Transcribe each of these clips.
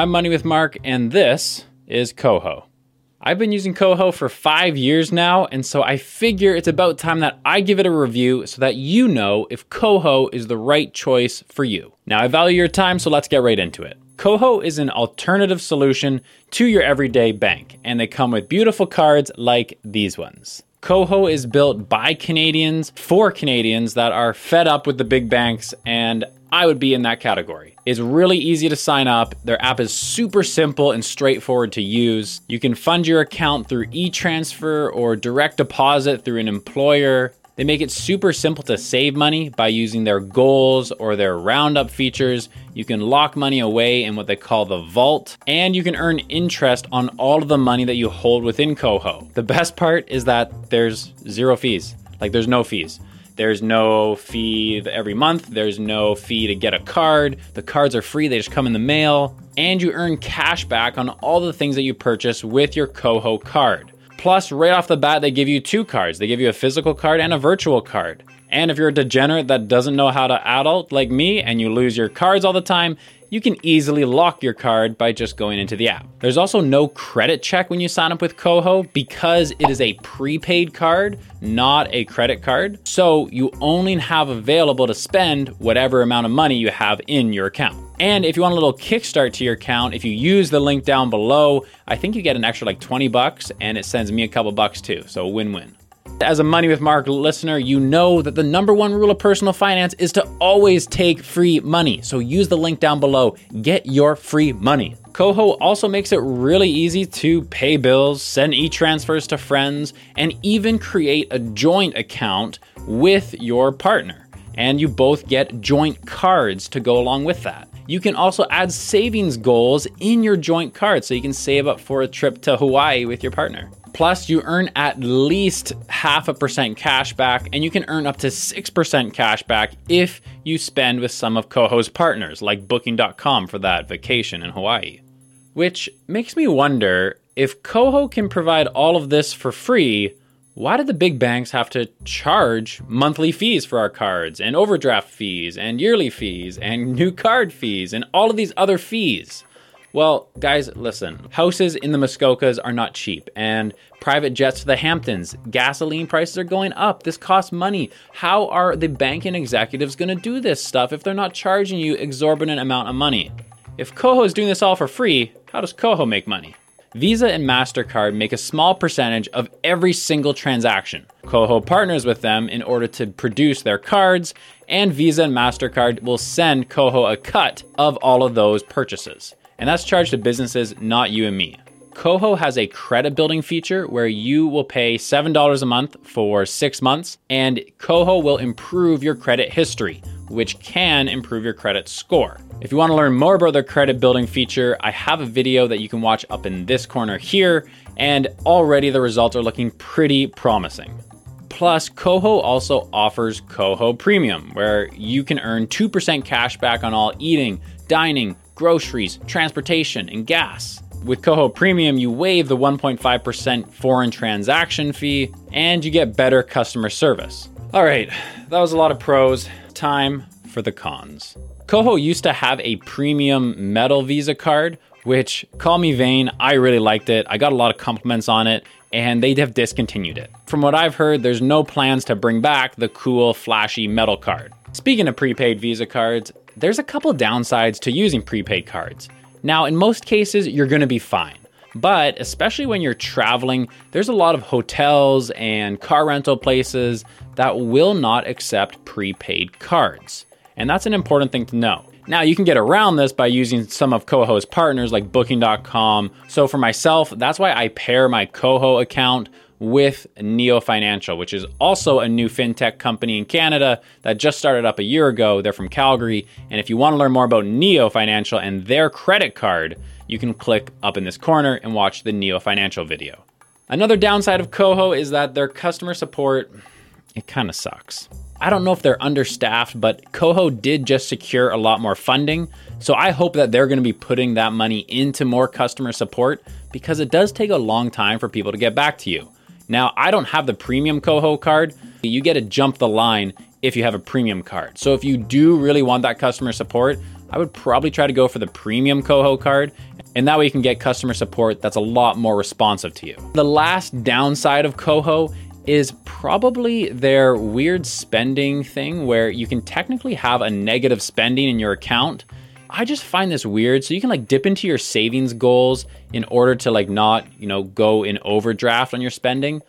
I'm Money with Mark, and this is Koho. I've been using Koho for 5 years now, and so I figure it's about time that I give it a review so that you know if Koho is the right choice for you. Now, I value your time, so let's get right into it. Koho is an alternative solution to your everyday bank, and they come with beautiful cards like these ones. Koho is built by Canadians for Canadians that are fed up with the big banks, and I would be in that category. It's really easy to sign up. Their app is super simple and straightforward to use. You can fund your account through e-transfer or direct deposit through an employer. They make it super simple to save money by using their goals or their roundup features. You can lock money away in what they call the vault, and you can earn interest on all of the money that you hold within Koho. The best part is that there's zero fees. Like, there's no fees. There's no fee every month. There's no fee to get a card. The cards are free. They just come in the mail. And you earn cash back on all the things that you purchase with your Koho card. Plus, right off the bat, they give you two cards. They give you a physical card and a virtual card. And if you're a degenerate that doesn't know how to adult like me and you lose your cards all the time, you can easily lock your card by just going into the app. There's also no credit check when you sign up with Koho because it is a prepaid card, not a credit card. So you only have available to spend whatever amount of money you have in your account. And if you want a little kickstart to your account, if you use the link down below, I think you get an extra like 20 bucks and it sends me a couple bucks too. So win-win. As a Money with Mark listener, you know that the number one rule of personal finance is to always take free money. So use the link down below. Get your free money. Koho also makes it really easy to pay bills, send e-transfers to friends, and even create a joint account with your partner. And you both get joint cards to go along with that. You can also add savings goals in your joint card so you can save up for a trip to Hawaii with your partner. Plus, you earn at least 0.5% cash back, and you can earn up to 6% cash back if you spend with some of Koho's partners, like Booking.com for that vacation in Hawaii. Which makes me wonder, if Koho can provide all of this for free, why do the big banks have to charge monthly fees for our cards, and overdraft fees, and yearly fees, and new card fees, and all of these other fees? Well, guys, listen, houses in the Muskokas are not cheap, and private jets to the Hamptons, gasoline prices are going up. This costs money. How are the banking executives going to do this stuff if they're not charging you exorbitant amount of money? If Koho is doing this all for free, how does Koho make money? Visa and MasterCard make a small percentage of every single transaction. Koho partners with them in order to produce their cards, and Visa and MasterCard will send Koho a cut of all of those purchases. And that's charged to businesses, not you and me. Koho has a credit building feature where you will pay $7 a month for 6 months, and Koho will improve your credit history, which can improve your credit score. If you want to learn more about their credit building feature, I have a video that you can watch up in this corner here, and already the results are looking pretty promising. Plus, Koho also offers Koho Premium, where you can earn 2% cash back on all eating, dining, groceries, transportation, and gas. With Koho Premium, you waive the 1.5% foreign transaction fee, and you get better customer service. All right, that was a lot of pros. Time for the cons. Koho used to have a premium metal Visa card, which, call me vain, I really liked it. I got a lot of compliments on it, and they have discontinued it. From what I've heard, there's no plans to bring back the cool, flashy metal card. Speaking of prepaid Visa cards, there's a couple downsides to using prepaid cards. Now, in most cases, you're gonna be fine, but especially when you're traveling, there's a lot of hotels and car rental places that will not accept prepaid cards. And that's an important thing to know. Now, you can get around this by using some of Koho's partners like Booking.com. So for myself, that's why I pair my Koho account with Neo Financial, which is also a new fintech company in Canada that just started up a year ago. They're from Calgary. And if you want to learn more about Neo Financial and their credit card, you can click up in this corner and watch the Neo Financial video. Another downside of Koho is that their customer support, it kind of sucks. I don't know if they're understaffed, but Koho did just secure a lot more funding. So I hope that they're going to be putting that money into more customer support because it does take a long time for people to get back to you. Now, I don't have the premium Koho card. You get to jump the line if you have a premium card. So if you do really want that customer support, I would probably try to go for the premium Koho card, and that way you can get customer support that's a lot more responsive to you. The last downside of Koho is probably their weird spending thing where you can technically have a negative spending in your account. I just find this weird. So you can like dip into your savings goals in order to like not, go in overdraft on your spending.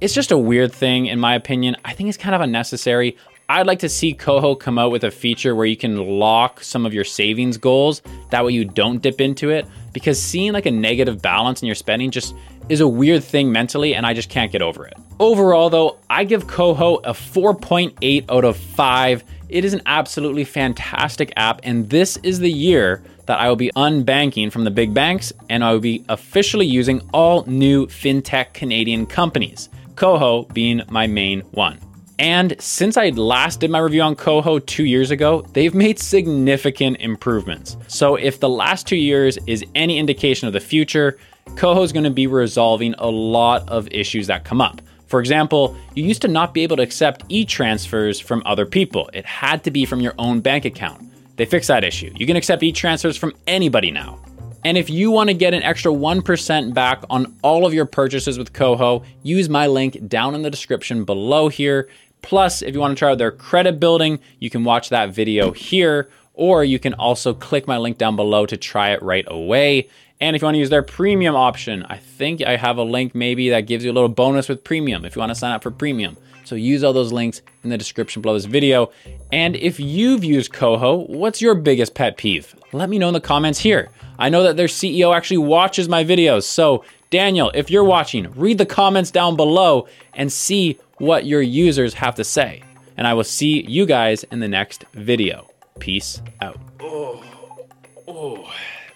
It's just a weird thing in my opinion. I think it's kind of unnecessary. I'd like to see Koho come out with a feature where you can lock some of your savings goals. That way you don't dip into it, because seeing like a negative balance in your spending just is a weird thing mentally, and I just can't get over it. Overall though, I give Koho a 4.8 out of 5. It is an absolutely fantastic app, and this is the year that I will be unbanking from the big banks, and I will be officially using all new fintech Canadian companies, Koho being my main one. And since I last did my review on Koho 2 years ago, they've made significant improvements. So if the last 2 years is any indication of the future, Koho is going to be resolving a lot of issues that come up. For example, you used to not be able to accept e-transfers from other people. It had to be from your own bank account. They fixed that issue. You can accept e-transfers from anybody now. And if you want to get an extra 1% back on all of your purchases with Koho, use my link down in the description below here. Plus, if you want to try out their credit building, you can watch that video here, or you can also click my link down below to try it right away. And if you want to use their premium option, I think I have a link maybe that gives you a little bonus with premium if you want to sign up for premium. So use all those links in the description below this video. And if you've used Koho, what's your biggest pet peeve? Let me know in the comments here. I know that their CEO actually watches my videos. So Daniel, if you're watching, read the comments down below and see what your users have to say. And I will see you guys in the next video. Peace out. Oh,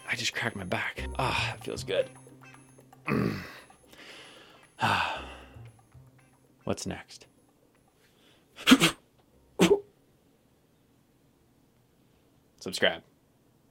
I just cracked my back. Ah, it feels good. What's next? Subscribe.